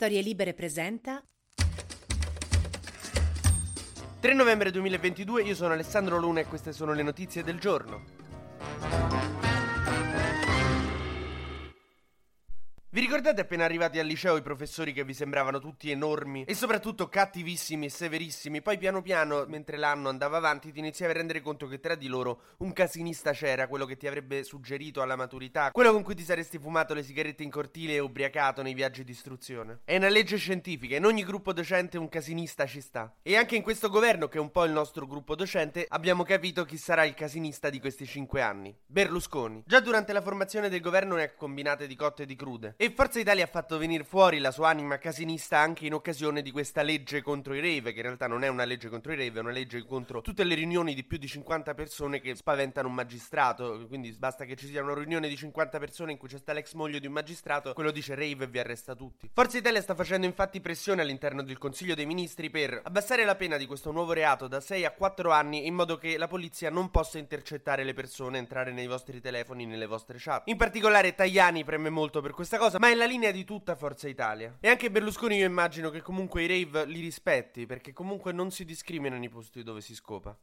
Storie Libere presenta 3 novembre 2022, io sono Alessandro Luna e queste sono le notizie del giorno. Vi ricordate appena arrivati al liceo i professori che vi sembravano tutti enormi e soprattutto cattivissimi e severissimi? Poi piano piano, mentre l'anno andava avanti, ti iniziavi a rendere conto che tra di loro un casinista c'era, quello che ti avrebbe suggerito alla maturità, quello con cui ti saresti fumato le sigarette in cortile e ubriacato nei viaggi di istruzione. È una legge scientifica, in ogni gruppo docente un casinista ci sta. E anche in questo governo, che è un po' il nostro gruppo docente, abbiamo capito chi sarà il casinista di questi 5 anni. Berlusconi. Già durante la formazione del governo ne ha combinate di cotte e di crude. E Forza Italia ha fatto venire fuori la sua anima casinista anche in occasione di questa legge contro i rave, che in realtà non è una legge contro i rave, è una legge contro tutte le riunioni di più di 50 persone che spaventano un magistrato. Quindi basta che ci sia una riunione di 50 persone in cui c'è sta l'ex moglie di un magistrato, quello dice rave e vi arresta tutti. Forza Italia sta facendo infatti pressione all'interno del Consiglio dei Ministri per abbassare la pena di questo nuovo reato da 6 a 4 anni in modo che la polizia non possa intercettare le persone, entrare nei vostri telefoni, nelle vostre chat. In particolare Tajani preme molto per questa cosa, ma è la linea di tutta Forza Italia. E anche Berlusconi, io immagino che comunque i rave li rispetti, perché comunque non si discriminano i posti dove si scopa.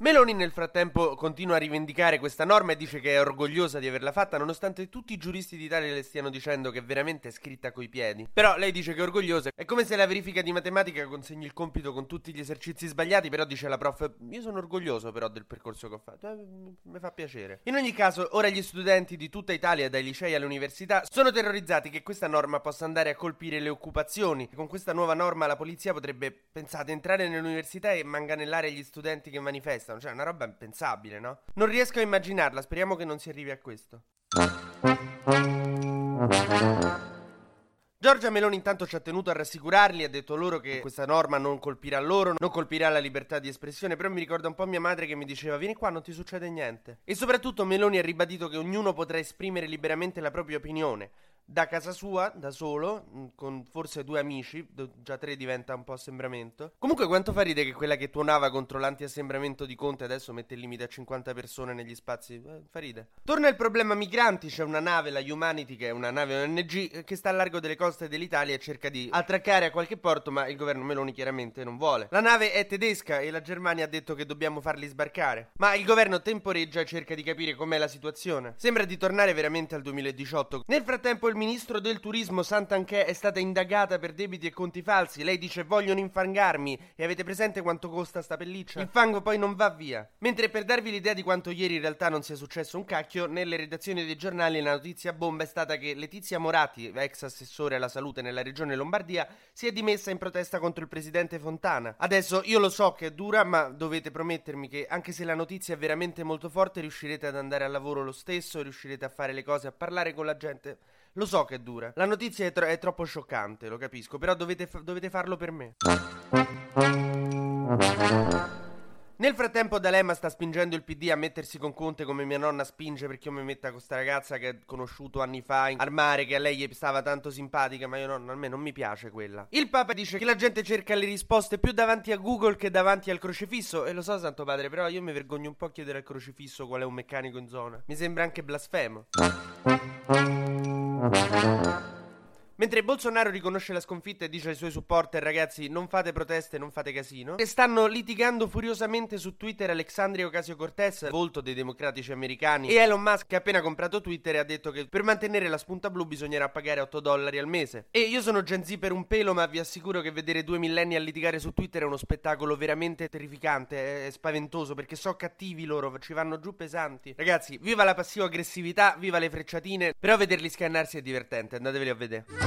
Meloni nel frattempo continua a rivendicare questa norma e dice che è orgogliosa di averla fatta, nonostante tutti i giuristi d'Italia le stiano dicendo che è veramente scritta coi piedi. Però lei dice che è orgogliosa. È come se la verifica di matematica consegni il compito con tutti gli esercizi sbagliati, però dice alla prof: io sono orgoglioso però del percorso che ho fatto, mi fa piacere. In ogni caso, ora gli studenti di tutta Italia, dai licei alle università, sono terrorizzati che questa norma possa andare a colpire le occupazioni. Con questa nuova norma la polizia potrebbe, pensate, entrare nell'università e manganellare gli studenti che manifestano. Cioè, una roba impensabile, no? Non riesco a immaginarla, speriamo che non si arrivi a questo. Giorgia Meloni intanto ci ha tenuto a rassicurarli, ha detto loro che questa norma non colpirà loro, non colpirà la libertà di espressione, però mi ricorda un po' mia madre che mi diceva vieni qua, non ti succede niente. E soprattutto Meloni ha ribadito che ognuno potrà esprimere liberamente la propria opinione, da casa sua, da solo, con forse 2 amici, già 3 diventa un po' assembramento. Comunque quanto fa ride che quella che tuonava contro l'anti-assembramento di Conte adesso mette il limite a 50 persone negli spazi, fa ride. Torna il problema migranti, c'è una nave, la Humanity, che è una nave ONG, che sta a largo delle coste dell'Italia e cerca di attraccare a qualche porto, ma il governo Meloni chiaramente non vuole. La nave è tedesca e la Germania ha detto che dobbiamo farli sbarcare, ma il governo temporeggia e cerca di capire com'è la situazione. Sembra di tornare veramente al 2018. Nel frattempo il ministro del turismo Sant'Anché è stata indagata per debiti e conti falsi. Lei dice vogliono infangarmi e avete presente quanto costa sta pelliccia? Il fango poi non va via. Mentre per darvi l'idea di quanto ieri in realtà non sia successo un cacchio, nelle redazioni dei giornali la notizia bomba è stata che Letizia Moratti, ex assessore alla salute nella regione Lombardia, si è dimessa in protesta contro il presidente Fontana. Adesso io lo so che è dura, ma dovete promettermi che anche se la notizia è veramente molto forte riuscirete ad andare al lavoro lo stesso, riuscirete a fare le cose, a parlare con la gente. Lo so che è dura, la notizia è troppo scioccante, lo capisco, però dovete farlo per me. Nel frattempo D'Alema sta spingendo il PD a mettersi con Conte come mia nonna spinge perché io mi metta con sta ragazza che ho conosciuto anni fa al mare, che a lei gli stava tanto simpatica, ma io no, a me non mi piace quella. Il Papa dice che la gente cerca le risposte più davanti a Google che davanti al crocifisso, e lo so Santo Padre, però io mi vergogno un po' a chiedere al crocifisso qual è un meccanico in zona, mi sembra anche blasfemo. Mentre Bolsonaro riconosce la sconfitta e dice ai suoi supporter ragazzi non fate proteste, non fate casino, e stanno litigando furiosamente su Twitter Alexandria Ocasio-Cortez, volto dei democratici americani, e Elon Musk, che ha appena comprato Twitter e ha detto che per mantenere la spunta blu bisognerà pagare $8 al mese. E io sono Gen Z per un pelo, ma vi assicuro che vedere 2 millennial litigare su Twitter è uno spettacolo veramente terrificante, è spaventoso, perché so cattivi loro, ci vanno giù pesanti. Ragazzi, viva la passivo-aggressività, viva le frecciatine, però vederli scannarsi è divertente, andateveli a vedere.